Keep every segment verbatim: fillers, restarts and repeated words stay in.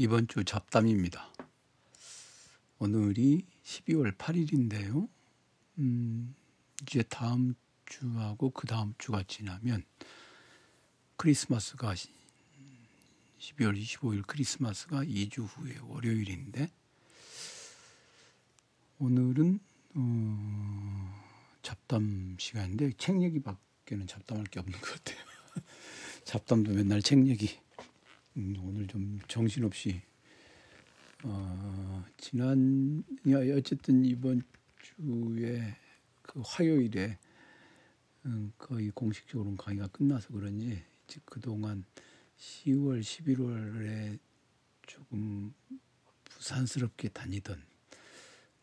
이번 주 잡담입니다. 오늘이 십이월 팔일인데요. 음, 이제 다음 주하고 그 다음 주가 지나면 크리스마스가 십이월 이십오일 크리스마스가 이주 후에 월요일인데 오늘은 어, 잡담 시간인데 책 얘기밖에는 잡담할 게 없는 것 같아요. 잡담도 맨날 책 얘기. 음, 오늘 좀 정신없이 어, 지난 어쨌든 이번 주에 그 화요일에 음, 거의 공식적으로 강의가 끝나서 그런지 즉 그동안 시월, 십일월에 조금 부산스럽게 다니던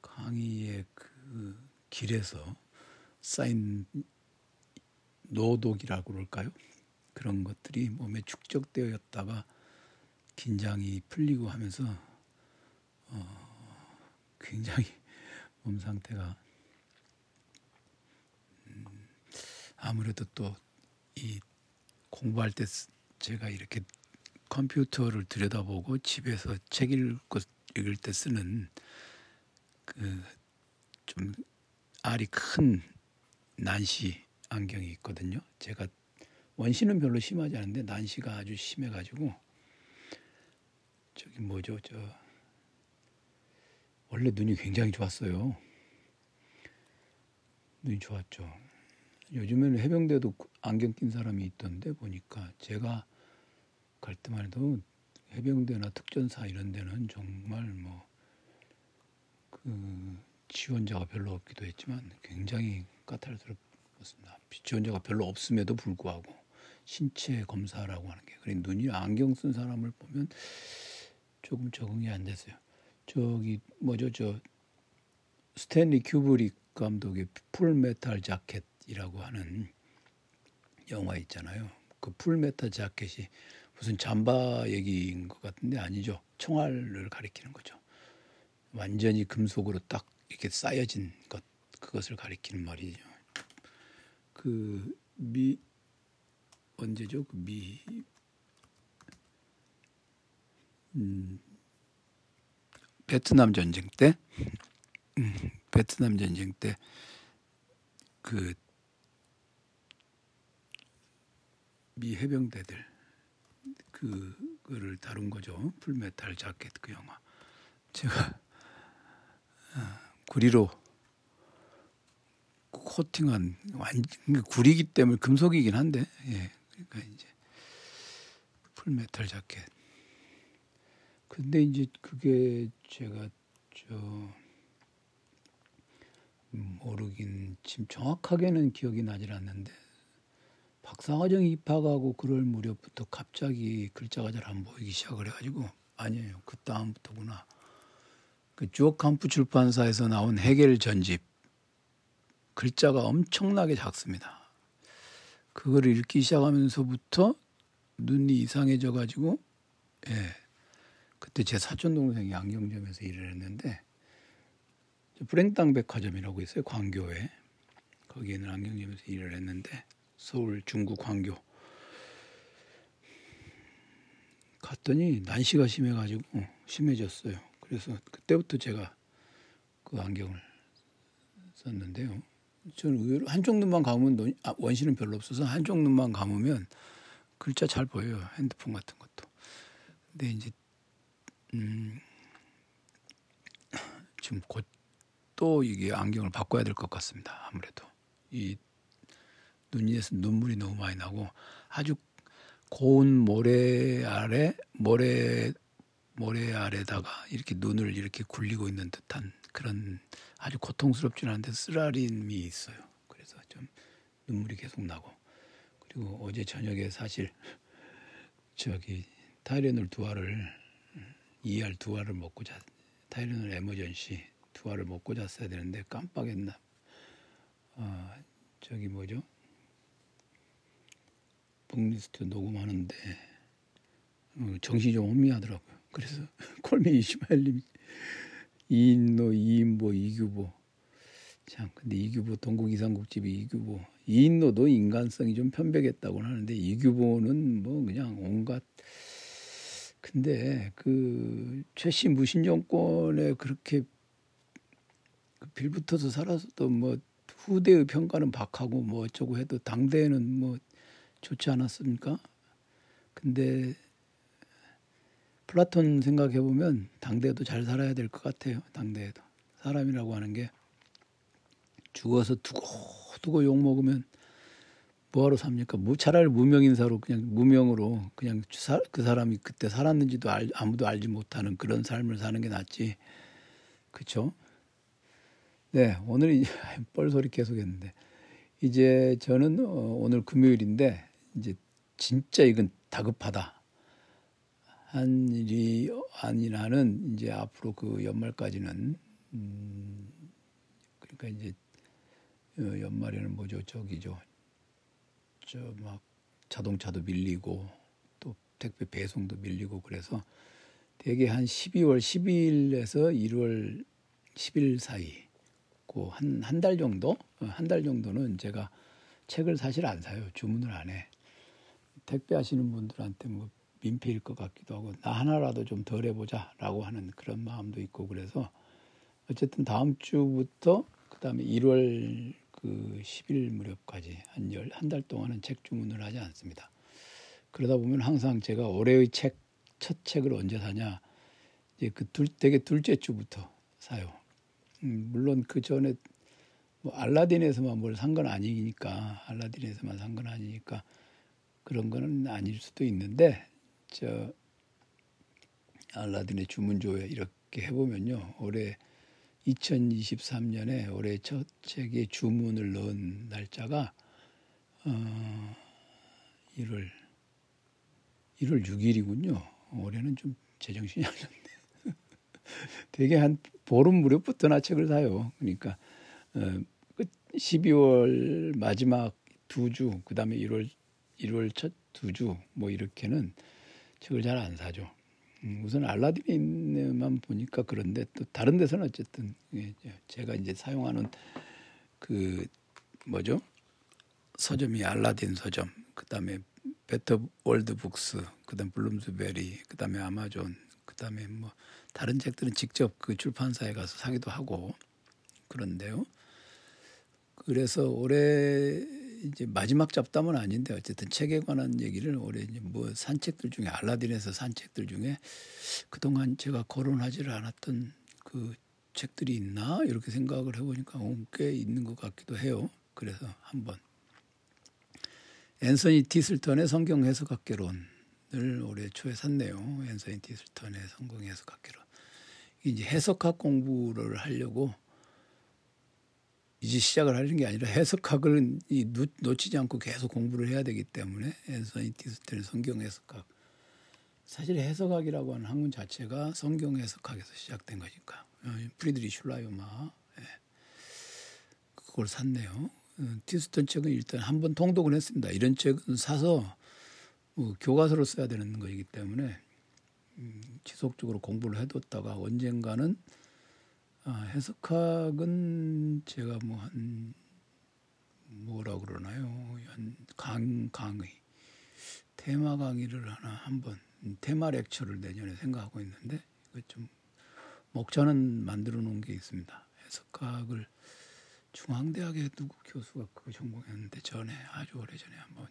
강의의 그 길에서 쌓인 노독이라고 그럴까요? 그런 것들이 몸에 축적되었다가 긴장이 풀리고 하면서 어, 굉장히 몸 상태가 음, 아무래도 또 이 공부할 때 제가 이렇게 컴퓨터를 들여다보고 집에서 책 읽고 읽을 때 쓰는 그 좀 알이 큰 난시 안경이 있거든요. 제가 원시는 별로 심하지 않은데 난시가 아주 심해가지고 저기 뭐죠 저 원래 눈이 굉장히 좋았어요. 눈이 좋았죠. 요즘에는 해병대도 안경 낀 사람이 있던데 보니까 제가 갈 때만 해도 해병대나 특전사 이런 데는 정말 뭐 그 지원자가 별로 없기도 했지만 굉장히 까탈스럽습니다. 지원자가 별로 없음에도 불구하고 신체 검사라고 하는 게 그리고 눈이 안경 쓴 사람을 보면 조금 적응이 안 됐어요. 저기 뭐죠 저 스탠리 큐브릭 감독의 풀 메탈 자켓이라고 하는 영화 있잖아요. 그 풀 메탈 자켓이 무슨 잠바 얘기인 것 같은데 아니죠. 총알을 가리키는 거죠. 완전히 금속으로 딱 이렇게 쌓여진 것 그것을 가리키는 말이죠. 그 미 언제죠? 그 미 음, 베트남 전쟁 때 음, 베트남 전쟁 때 그 미 해병대들 그거를 다룬 거죠. 풀메탈 자켓 그 영화. 제가 구리로 코팅한 완전 구리기 때문에 금속이긴 한데, 예, 그러니까 이제 풀메탈 자켓. 근데 이제 그게 제가 저 모르긴 지금 정확하게는 기억이 나질 않는데 박사과정 입학하고 그럴 무렵부터 갑자기 글자가 잘 안 보이기 시작을 해가지고 아니에요 그 다음부터구나. 그 주어캄프 출판사에서 나온 헤겔 전집 글자가 엄청나게 작습니다. 그걸 읽기 시작하면서부터 눈이 이상해져가지고 예 그때 제 사촌 동생이 안경점에서 일을 했는데 브랭땅 백화점이라고 있어요 광교에 거기에는 안경점에서 일을 했는데 서울 중구 광교 갔더니 난시가 심해가지고 심해졌어요. 그래서 그때부터 제가 그 안경을 썼는데요. 저는 의외로 한쪽 눈만 감으면 원시는 별로 없어서 한쪽 눈만 감으면 글자 잘 보여요. 핸드폰 같은 것도. 근데 이제 음, 지금 곧 또 이게 안경을 바꿔야 될 것 같습니다. 아무래도 이 눈에서 눈물이 너무 많이 나고 아주 고운 모래 아래 모래 모래 아래다가 이렇게 눈을 이렇게 굴리고 있는 듯한 그런 아주 고통스럽지는 않은데 쓰라림이 있어요. 그래서 좀 눈물이 계속 나고 그리고 어제 저녁에 사실 저기 타이레놀 두 알을 이 알 두 알을 먹고 자 타이레놀 에머전시 두 알을 먹고 잤어야 되는데 깜빡했나. 아 저기 뭐죠? 북리스트 녹음하는데 어, 정신이 좀 혼미하더라고요. 그래서 콜미 이시마일님 이인노, 이인보, 이규보 참 근데 이규보 동국 이삼국집이 이규보 이인노도 인간성이 좀 편백했다고 하는데 이규보는 뭐 그냥 온갖 근데 그 최씨 무신 정권에 그렇게 빌붙어서 살아서도 뭐 후대의 평가는 박하고 뭐 어쩌고 해도 당대에는 뭐 좋지 않았습니까? 근데 플라톤 생각해 보면 당대도 잘 살아야 될 것 같아요. 당대에도 사람이라고 하는 게 죽어서 두고두고 욕 먹으면 뭐하러 삽니까? 차라리 무명인사로 그냥 무명으로 그냥 그 사람이 그때 살았는지도 알, 아무도 알지 못하는 그런 삶을 사는 게 낫지, 그렇죠? 네, 오늘 이제 뻘소리 계속했는데 이제 저는 어, 오늘 금요일인데 이제 진짜 이건 다급하다 한 일이 아니라는 이제 앞으로 그 연말까지는 음, 그러니까 이제 어, 연말에는 뭐죠 저기죠. 저 막 자동차도 밀리고 또 택배 배송도 밀리고 그래서 대개 한 십이월 십이일에서 일월 십일 사이 그 한 한 달 정도 한 달 정도는 제가 책을 사실 안 사요. 주문을 안 해. 택배 하시는 분들한테 뭐 민폐일 것 같기도 하고 나 하나라도 좀 덜 해보자라고 하는 그런 마음도 있고 그래서 어쨌든 다음 주부터 그다음에 일월 그 십일 무렵까지 한 열 한 달 동안은 책 주문을 하지 않습니다. 그러다 보면 항상 제가 올해의 책 첫 책을 언제 사냐 이제 그 둘 되게 둘째 주부터 사요. 음, 물론 그 전에 뭐 알라딘에서만 뭘 산 건 아니니까 알라딘에서만 산 건 아니니까 그런 거는 아닐 수도 있는데 저 알라딘의 주문조회 이렇게 해보면요 올해 이천이십삼 년에 올해 첫 책에 주문을 넣은 날짜가 어, 일월 육일이군요. 올해는 좀 제정신이 아니었네. 되게 한 보름 무렵부터나 책을 사요. 그러니까 어, 십이월 마지막 두 주, 그다음에 일월 일월 첫 두 주 뭐 이렇게는 책을 잘 안 사죠. 우선 알라딘에만 보니까 그런데 또 다른 데서는 어쨌든 제가 이제 사용하는 그 뭐죠? 서점이 알라딘 서점, 그다음에 베터 월드 북스, 그다음 블룸스베리, 그다음에 아마존, 그다음에 뭐 다른 책들은 직접 그 출판사에 가서 사기도 하고 그런데요. 그래서 올해 이제 마지막 잡담은 아닌데 어쨌든 책에 관한 얘기를 올해 이제 뭐 산 책들 중에 알라딘에서 산 책들 중에 그동안 제가 거론하지를 않았던 그 책들이 있나 이렇게 생각을 해보니까 꽤 있는 것 같기도 해요. 그래서 한번 앤서니 티슬턴의 성경 해석학개론을 올해 초에 샀네요. 앤서니 티슬턴의 성경 해석학개론 이제 해석학 공부를 하려고. 이제 시작을 하는 게 아니라 해석학을 놓치지 않고 계속 공부를 해야 되기 때문에 앤서니 티슬턴의 성경 해석학. 사실 해석학이라고 하는 학문 자체가 성경 해석학에서 시작된 거니까. 프리드리히 슐라이마cher. 그걸 샀네요. 티슬턴 책은 일단 한 번 통독은 했습니다. 이런 책은 사서 교과서로 써야 되는 거이기 때문에 지속적으로 공부를 해뒀다가 언젠가는 아, 해석학은 제가 뭐 한 뭐라 그러나요? 한 강, 강의, 테마 강의를 하나 한번 테마 렉처를 내년에 생각하고 있는데 이거 좀 목차는 만들어 놓은 게 있습니다. 해석학을 중앙대학에 누구 교수가 그거 전공했는데 전에 아주 오래 전에 한번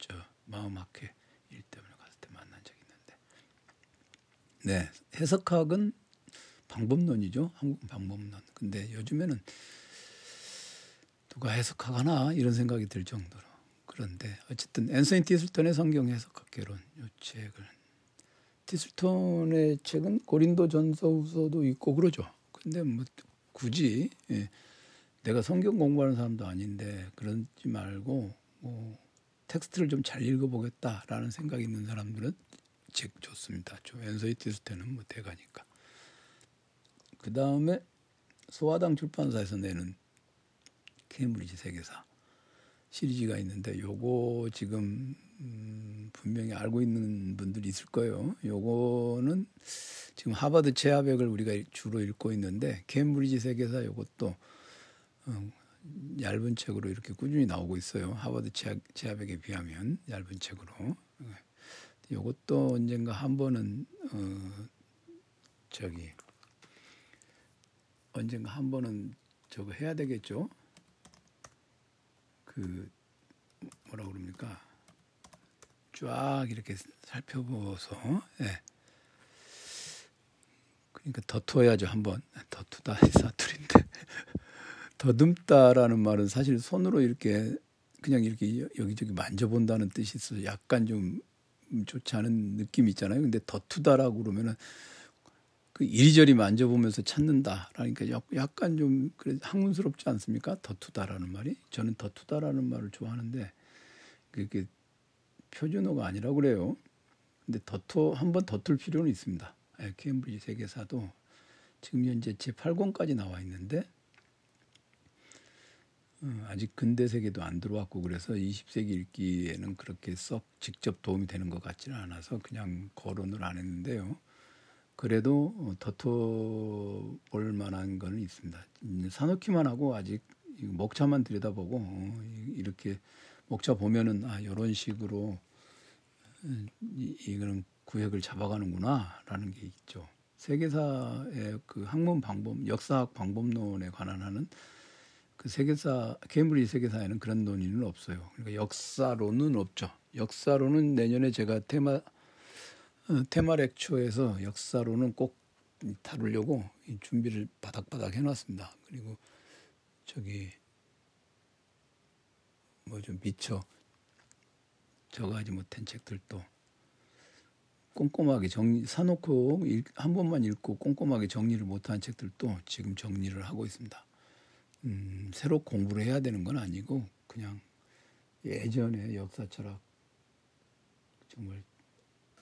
저 마음학회 일 때문에 갔을 때 만난 적이 있는데 네 해석학은 방법론이죠. 한국 방법론. 근데 요즘에는 누가 해석하나 이런 생각이 들 정도로. 그런데 어쨌든 앤서니 티슬턴의 성경 해석학개론 이 책을. 티슬턴의 책은 고린도전서 후서도 있고 그러죠. 근데 뭐 굳이 예, 내가 성경 공부하는 사람도 아닌데 그러지 말고 뭐 텍스트를 좀 잘 읽어보겠다라는 생각이 있는 사람들은 책 좋습니다. 좀 앤서니 티슬턴은 뭐 대가니까. 그 다음에 소화당 출판사에서 내는 케임브리지 세계사 시리즈가 있는데 요거 지금 음 분명히 알고 있는 분들이 있을 거예요. 요거는 지금 하버드 체아백을 우리가 주로 읽고 있는데 케임브리지 세계사 요것도 어 얇은 책으로 이렇게 꾸준히 나오고 있어요. 하버드 체아백에 비하면 얇은 책으로. 이것도 언젠가 한 번은 어, 저기 언젠가 한 번은 저거 해야 되겠죠. 그 뭐라 그럽니까? 쫙 이렇게 살펴보서 예. 그러니까 더투어야죠. 한번 더투다 사투리인데 더듬다라는 말은 사실 손으로 이렇게 그냥 이렇게 여기저기 만져본다는 뜻이 있어서 약간 좀 좋지 않은 느낌이 있잖아요. 근데 더투다라고 그러면은 그 이리저리 만져보면서 찾는다. 그러니까 약간 좀 그래 학문스럽지 않습니까? 더투다라는 말이. 저는 더투다라는 말을 좋아하는데 그게 표준어가 아니라 그래요. 근데 더투 한번 더툴 필요는 있습니다. 케임브리지 세계사도 지금 현재 제팔 권까지 나와 있는데 아직 근대 세계도 안 들어왔고 그래서 이십 세기 읽기에는 그렇게 썩 직접 도움이 되는 것 같지는 않아서 그냥 거론을 안 했는데요. 그래도 더터볼 만한 건 있습니다. 사놓기만 하고 아직 목차만 들여다보고 이렇게 목차 보면은 아 이런 식으로 이거는 구획을 잡아가는구나라는 게 있죠. 세계사의 그 학문 방법, 역사학 방법론에 관한 하는 그 세계사, 케임브리지 세계사에는 그런 논의는 없어요. 그러니까 역사론은 없죠. 역사론은 내년에 제가 테마 테마렉처에서 역사론은 꼭 다루려고 준비를 바닥바닥 해놨습니다. 그리고 저기 뭐 좀 미처 저가 하지 못한 책들도 꼼꼼하게 정리 사놓고 한 번만 읽고 꼼꼼하게 정리를 못한 책들도 지금 정리를 하고 있습니다. 음, 새로 공부를 해야 되는 건 아니고 그냥 예전에 역사 철학 정말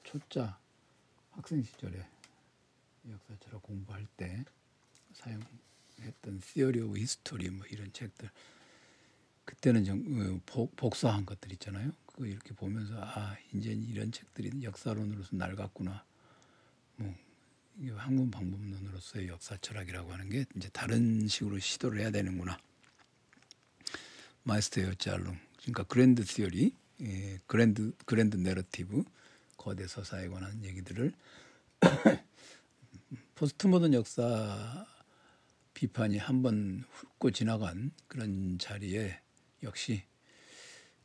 초짜 학생 시절에 역사 철학 공부할 때 사용했던 Theory of History 뭐 이런 책들 그때는 정, 복, 복사한 것들 있잖아요. 그거 이렇게 보면서 아 이제는 이런 책들이 역사론으로서 낡았구나. 뭐 이게 학문 방법론으로서의 역사 철학이라고 하는 게 이제 다른 식으로 시도를 해야 되는구나. 마이스터의 짤롱. 그러니까 그랜드 시어리, 예, 그랜드 그랜드 내러티브, 거대 서사에 관한 얘기들을 포스트모던 역사 비판이 한번 훑고 지나간 그런 자리에 역시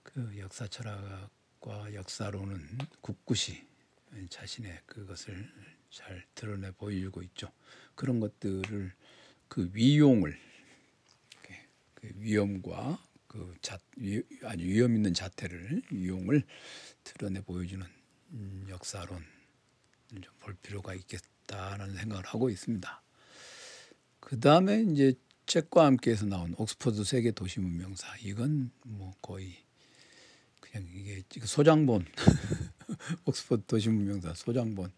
그 역사 철학과 역사론은 굳굳이 자신의 그것을 잘 드러내 보이고 있죠. 그런 것들을 그 위용을 그 위험과 그 자, 아주 위험 있는 자태를 위용을 드러내 보여주는 음, 역사론을 좀 볼 필요가 있겠다라는 생각을 하고 있습니다. 그 다음에 이제 책과 함께해서 나온 옥스퍼드 세계 도시문명사 이건 뭐 거의 그냥 이게 소장본 옥스퍼드 도시문명사 소장본.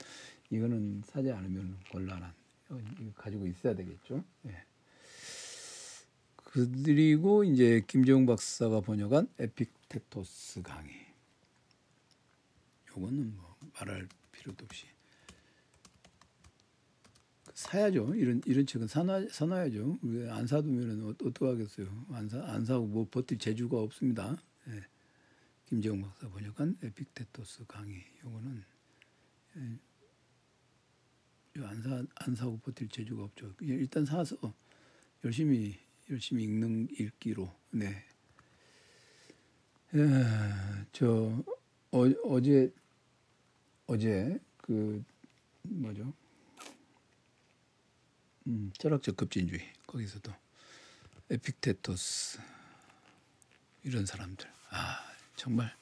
이거는 사지 않으면 곤란한 이거 가지고 있어야 되겠죠. 예. 그리고 이제 김재웅 박사가 번역한 에픽테토스 강의. 요거는 뭐 말할 필요도 없이 사야죠. 이런 이런 책은 사놔 사놔야죠. 왜 안 사두면은 어떡하겠어요. 안 사 안 사고 뭐 버틸 재주가 없습니다. 예. 김재웅 박사 번역한 에픽테토스 강의. 요거는 예. 안 사, 안 사고 버틸 재주가 없죠. 일단 사서 열심히 열심히 읽는 읽기로. 네. 에, 저 어, 어제 어제 그 뭐죠? 음, 철학적 급진주의 거기서도 에픽테토스 이런 사람들 아 정말.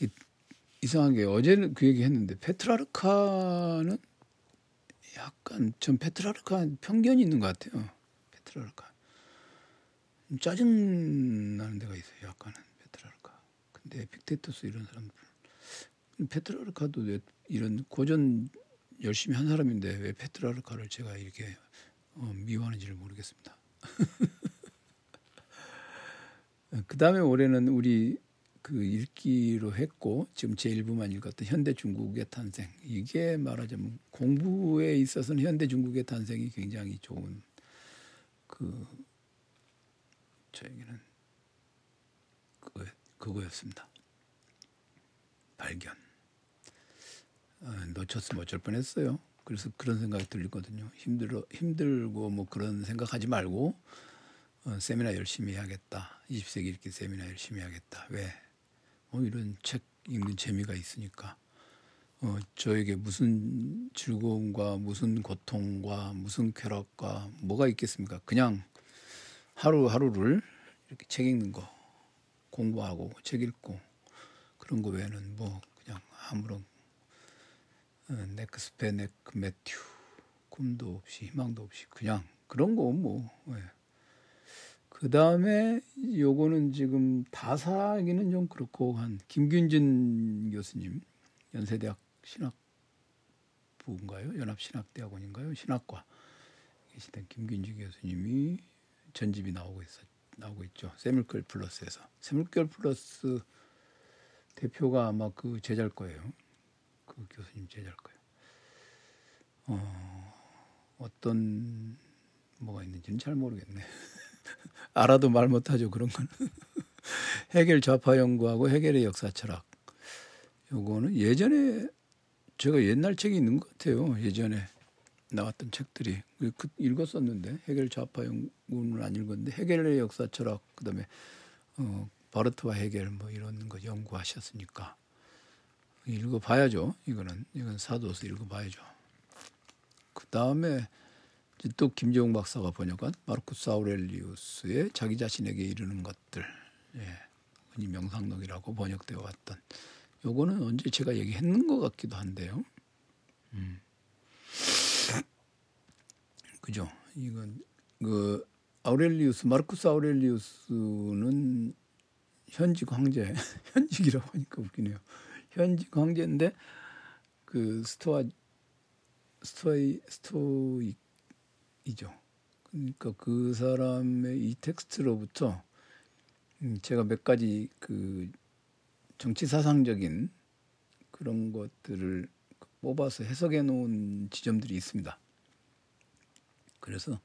이, 이상하게 어제는 그 얘기했는데 페트라르카는 약간 전 페트라르카 편견이 있는 것 같아요. 페트라르카 짜증 나는 데가 있어요. 약간은 페트라르카. 근데 에픽테토스 이런 사람들 페트라르카도 왜 이런 고전 열심히 한 사람인데 왜 페트라르카를 제가 이렇게 미워하는지를 모르겠습니다. 그 다음에 올해는 우리 그 읽기로 했고 지금 제일 부만 읽었던 현대 중국의 탄생. 이게 말하자면 공부에 있어서는 현대 중국의 탄생이 굉장히 좋은 그 저에게는 그거, 그거였습니다. 발견. 아, 놓쳤으면 어쩔 뻔했어요. 그래서 그런 생각이 들거든요. 힘들어, 힘들고 뭐 그런 생각하지 말고 어, 세미나 열심히 해야겠다. 이십 세기 읽기 세미나 열심히 해야겠다. 왜? 어, 이런 책 읽는 재미가 있으니까. 어, 저에게 무슨 즐거움과 무슨 고통과 무슨 쾌락과 뭐가 있겠습니까? 그냥 하루하루를 이렇게 책 읽는 거, 공부하고 책 읽고 그런 거 외에는 뭐 그냥 아무런 넥스페 넥크 매튜 꿈도 없이 희망도 없이 그냥 그런 거 뭐. 예. 그 다음에 요거는 지금 다사기는 좀 그렇고 한 김균진 교수님 연세대학 신학부인가요? 연합신학대학원인가요? 신학과 계시던 김균진 교수님이 전집이 나오고 있어 나오고 있죠. 세물결 플러스에서. 세물결 플러스 대표가 아마 그 제자일 거예요. 그 교수님 제자일 거예요. 어, 어떤 뭐가 있는지는 잘 모르겠네. 알아도 말 못하죠. 그런 건. 헤겔 좌파 연구하고 헤겔의 역사철학. 요거는 예전에 제가 옛날 책이 있는 것 같아요. 예전에 나왔던 책들이 그 읽었었는데 헤겔 좌파 연구는 안 읽었는데 헤겔의 역사철학 그다음에 어, 바르트와 헤겔 뭐 이런 거 연구하셨으니까 읽어봐야죠. 이거는 이건 사도서 읽어봐야죠. 그 다음에 또 김재웅 박사가 번역한 마르쿠스 아우렐리우스의 자기 자신에게 이르는 것들, 예, 흔히 명상록이라고 번역되어 왔던. 요거는 언제 제가 얘기했는 것 같기도 한데요. 음. 그죠? 이건 그 아우렐리우스, 마르쿠스 아우렐리우스는 현직 황제, 현직이라고 하니까 웃기네요. 현직 황제인데 그 스토아 스토이 스토이죠. 그러니까 그 사람의 이 텍스트로부터 제가 몇 가지 그 정치 사상적인 그런 것들을 뽑아서 해석해 놓은 지점들이 있습니다. 그래서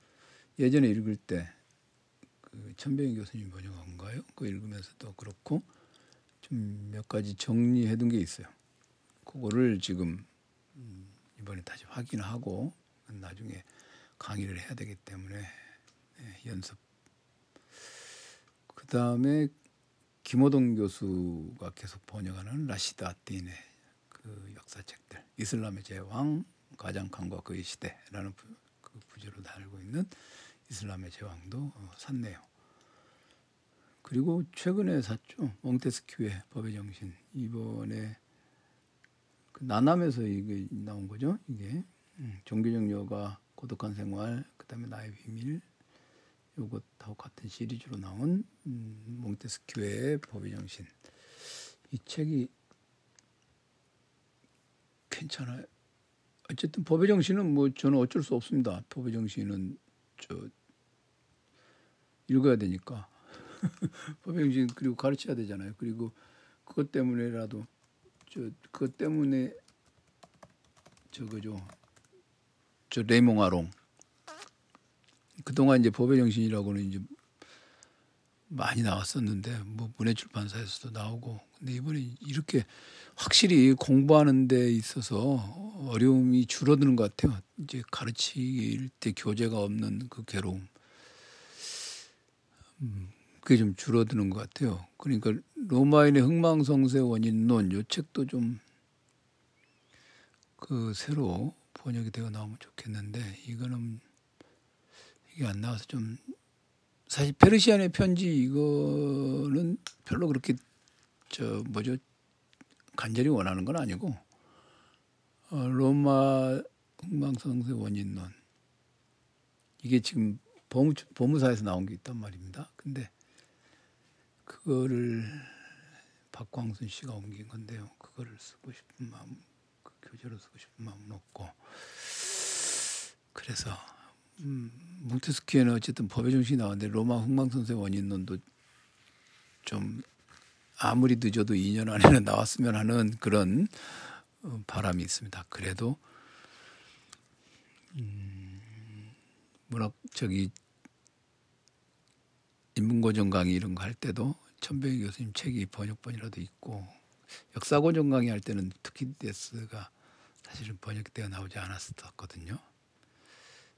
예전에 읽을 때 그 천병희 교수님 번역한가요? 그거 읽으면서도 그렇고 좀 몇 가지 정리해 둔 게 있어요. 그거를 지금 이번에 다시 확인하고 나중에 강의를 해야 되기 때문에 네, 연습. 그 다음에 김호동 교수가 계속 번역하는 라시드 아틴의 그 역사책들, 이슬람의 제왕, 가장칸과 그의 시대라는 부, 그 부제로 달고 있는 이슬람의 제왕도 샀네요. 그리고 최근에 샀죠. 몽테스큐의 법의 정신. 이번에 그 나남에서 이게 나온 거죠. 이게 음, 종교적 여가, 고독한 생활, 그다음에 나의 비밀. 요것하고 같은 시리즈로 나온 음, 몽테스큐의 법의 정신. 이 책이 괜찮아요. 어쨌든 법의 정신은 뭐 저는 어쩔 수 없습니다. 법의 정신은 저 읽어야 되니까. 법의 정신 그리고 가르쳐야 되잖아요. 그리고 그것 때문에라도 저 그것 때문에 저거죠. 저 레몽 아롱. 그동안 이제 법의 정신이라고는 이제 많이 나왔었는데 뭐 문해출판사에서도 나오고 근데 이번에 이렇게 확실히 공부하는 데 있어서 어려움이 줄어드는 것 같아요. 이제 가르칠 때 교재가 없는 그 괴로움. 음, 그게 좀 줄어드는 것 같아요. 그러니까 로마인의 흥망성쇠 원인론 요 책도 좀 그 새로 번역이 되어 나오면 좋겠는데 이거는 이게 안 나와서 좀 사실 페르시안의 편지 이거는 별로 그렇게 저 뭐죠 간절히 원하는 건 아니고 어, 로마 흥망성쇠 원인론 이게 지금 보무, 보무사에서 나온 게 있단 말입니다. 근데 그거를 박광순 씨가 옮긴 건데요. 그거를 쓰고 싶은 마음, 그 교재로 쓰고 싶은 마음은 없고 그래서 음, 몽테스키에는 어쨌든 법의 정신이 나왔는데 로마 흥망성쇠 원인론도 좀 아무리 늦어도 이 년 안에는 나왔으면 하는 그런 바람이 있습니다. 그래도 음, 문학적인 인문고전 강의 이런 거 할 때도 천병희 교수님 책이 번역본이라도 있고 역사고전 강의할 때는 투키데스가 사실은 번역되어 나오지 않았었거든요.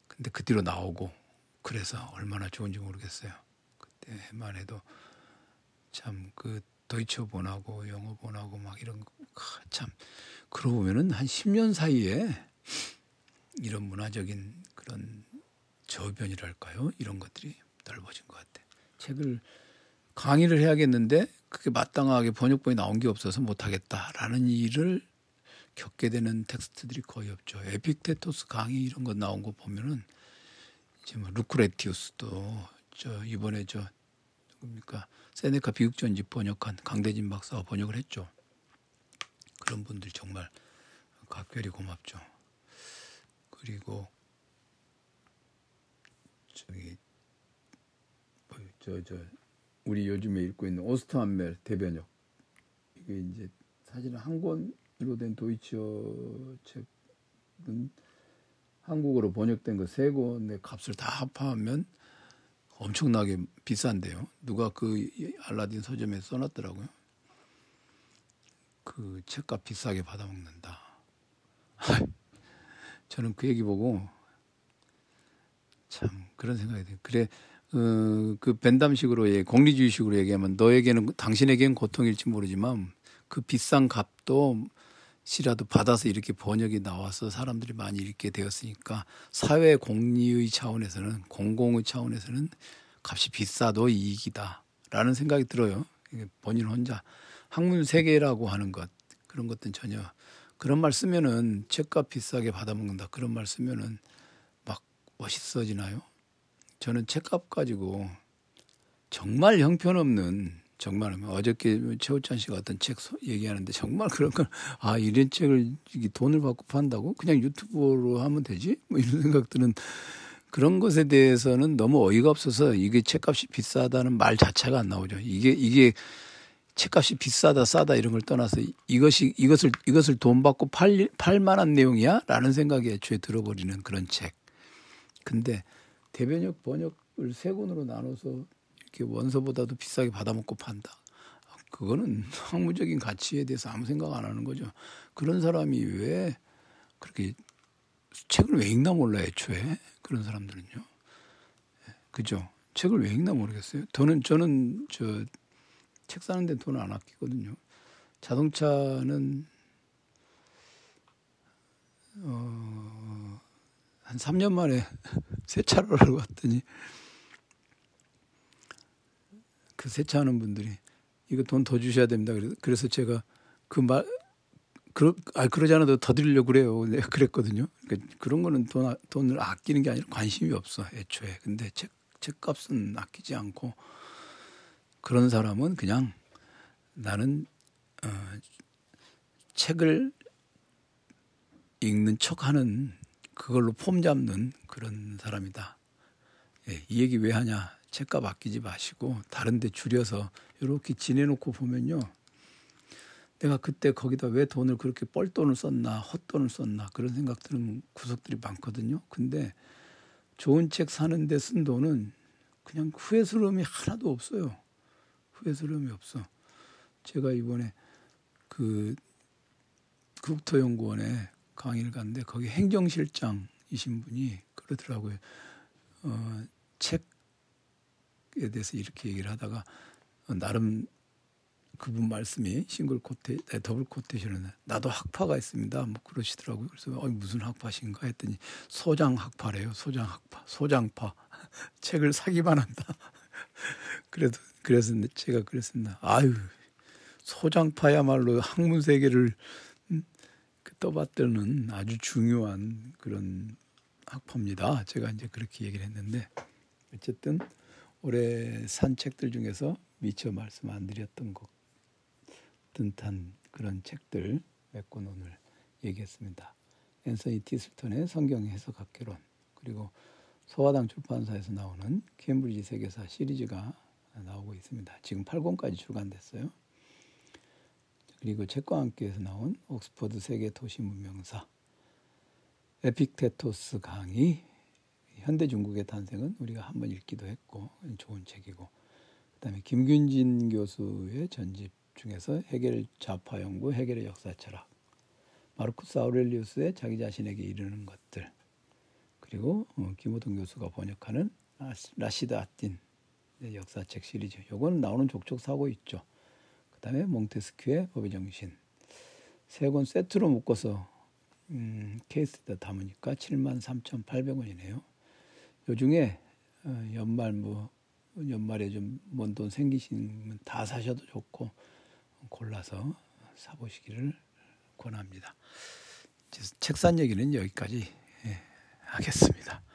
근데 그 뒤로 나오고 그래서 얼마나 좋은지 모르겠어요. 그때만 해도 참 그 도이치어본하고 영어본하고 막 이런 거 참 그러고 보면은 한 십 년 사이에 이런 문화적인 그런 저변이랄까요? 이런 것들이 넓어진 것 같아요. 책을 강의를 해야겠는데 그게 마땅하게 번역본이 나온 게 없어서 못하겠다라는 일을 겪게 되는 텍스트들이 거의 없죠. 에픽테토스 강의 이런 거 나온 거 보면은 이제 뭐 루크레티우스도 저 이번에 저 뭡니까 세네카 비극전집 번역한 강대진 박사가 번역을 했죠. 그런 분들 정말 각별히 고맙죠. 그리고 저기 저 저 우리 요즘에 읽고 있는 오스트한멜 대변역 이게 이제 사실은 한 권으로 된 도이치어 책은 한국어로 번역된 그 세 권의 값을 다 합하면 엄청나게 비싼데요. 누가 그 알라딘 서점에 써놨더라고요. 그 책값 비싸게 받아먹는다. 저는 그 얘기 보고 참 그런 생각이 들어요. 그래 어, 그 벤담식으로 예, 공리주의식으로 얘기하면 너에게는 당신에게는 고통일지 모르지만 그 비싼 값도 시라도 받아서 이렇게 번역이 나와서 사람들이 많이 읽게 되었으니까 사회 공리의 차원에서는 공공의 차원에서는 값이 비싸도 이익이다라는 생각이 들어요. 본인 혼자 학문 세계라고 하는 것 그런 것들은 전혀 그런 말 쓰면은 책값 비싸게 받아먹는다 그런 말 쓰면은 막 멋있어지나요? 저는 책값 가지고 정말 형편없는 정말 어저께 최우찬 씨가 어떤 책 얘기하는데 정말 그런 걸 아 이런 책을 돈을 받고 판다고? 그냥 유튜브로 하면 되지? 뭐 이런 생각들은 그런 것에 대해서는 너무 어이가 없어서 이게 책값이 비싸다는 말 자체가 안 나오죠. 이게 이게 책값이 비싸다 싸다 이런 걸 떠나서 이것이 이것을 이것을 돈 받고 팔 팔만한 내용이야라는 생각이 애초에 들어버리는 그런 책. 근데 대변역 번역을 세 권으로 나눠서 이렇게 원서보다도 비싸게 받아먹고 판다. 그거는 학문적인 가치에 대해서 아무 생각 안 하는 거죠. 그런 사람이 왜 그렇게 책을 왜 읽나 몰라 애초에 그런 사람들은요. 그죠? 책을 왜 읽나 모르겠어요. 저는 저는 저 책 사는데 돈을 안 아끼거든요. 자동차는 어. 한 삼 년 만에 새 차를 하러 갔더니 그 세차하는 분들이 이거 돈 더 주셔야 됩니다. 그래서 제가 그 말 그러, 아, 그러지 않아도 더 드리려고 그래요. 내가 그랬거든요. 그러니까 그런 거는 돈, 돈을 아끼는 게 아니라 관심이 없어 애초에. 근데 책, 책값은 아끼지 않고 그런 사람은 그냥 나는 어, 책을 읽는 척하는 그걸로 폼 잡는 그런 사람이다. 예, 이 얘기 왜 하냐. 책값 아끼지 마시고 다른 데 줄여서 이렇게 지내놓고 보면요. 내가 그때 거기다 왜 돈을 그렇게 뻘돈을 썼나 헛돈을 썼나 그런 생각들은 구석들이 많거든요. 근데 좋은 책 사는 데 쓴 돈은 그냥 후회스러움이 하나도 없어요. 후회스러움이 없어. 제가 이번에 그 국토연구원에 강의를 갔는데 거기 행정실장이신 분이 그러더라고요. 어, 책에 대해서 이렇게 얘기를 하다가 어, 나름 그분 말씀이 싱글 코테, 네, 더블 코테이션은 나도 학파가 있습니다. 뭐 그러시더라고요. 그래서 어, 무슨 학파신가 했더니 소장 학파래요. 소장 학파, 소장파. 책을 사기만 한다. 그래도 그래서 제가 그랬습니다. 아유 소장파야말로 학문 세계를 떠받드는 아주 중요한 그런 학파입니다. 제가 이제 그렇게 얘기를 했는데 어쨌든 올해 산 책들 중에서 미처 말씀 안 드렸던 것 듯한 그런 책들 몇 권 오늘 얘기했습니다. 앤서니 티슬턴의 성경 해석학개론 그리고 서화당 출판사에서 나오는 캠브리지 세계사 시리즈가 나오고 있습니다. 지금 팔 권까지 출간됐어요. 그리고 책과 함께해서 나온 옥스퍼드 세계 도시 문명사, 에픽테토스 강의, 현대 중국의 탄생은 우리가 한번 읽기도 했고 좋은 책이고, 그다음에 김균진 교수의 전집 중에서 헤겔 좌파 연구, 헤겔의 역사 철학, 마르쿠스 아우렐리우스의 자기 자신에게 이르는 것들, 그리고 김호동 교수가 번역하는 라시드 아틴의 역사책 시리즈, 요건 나오는 족족 사고 있죠. 그 다음에 몽테스큐의 법의 정신, 세 권 세트로 묶어서 음, 케이스에다 담으니까 칠만 삼천팔백 원이네요. 요 중에 연말 뭐 연말에 좀 먼 돈 생기시면 다 사셔도 좋고 골라서 사보시기를 권합니다. 책 산 얘기는 여기까지 하겠습니다.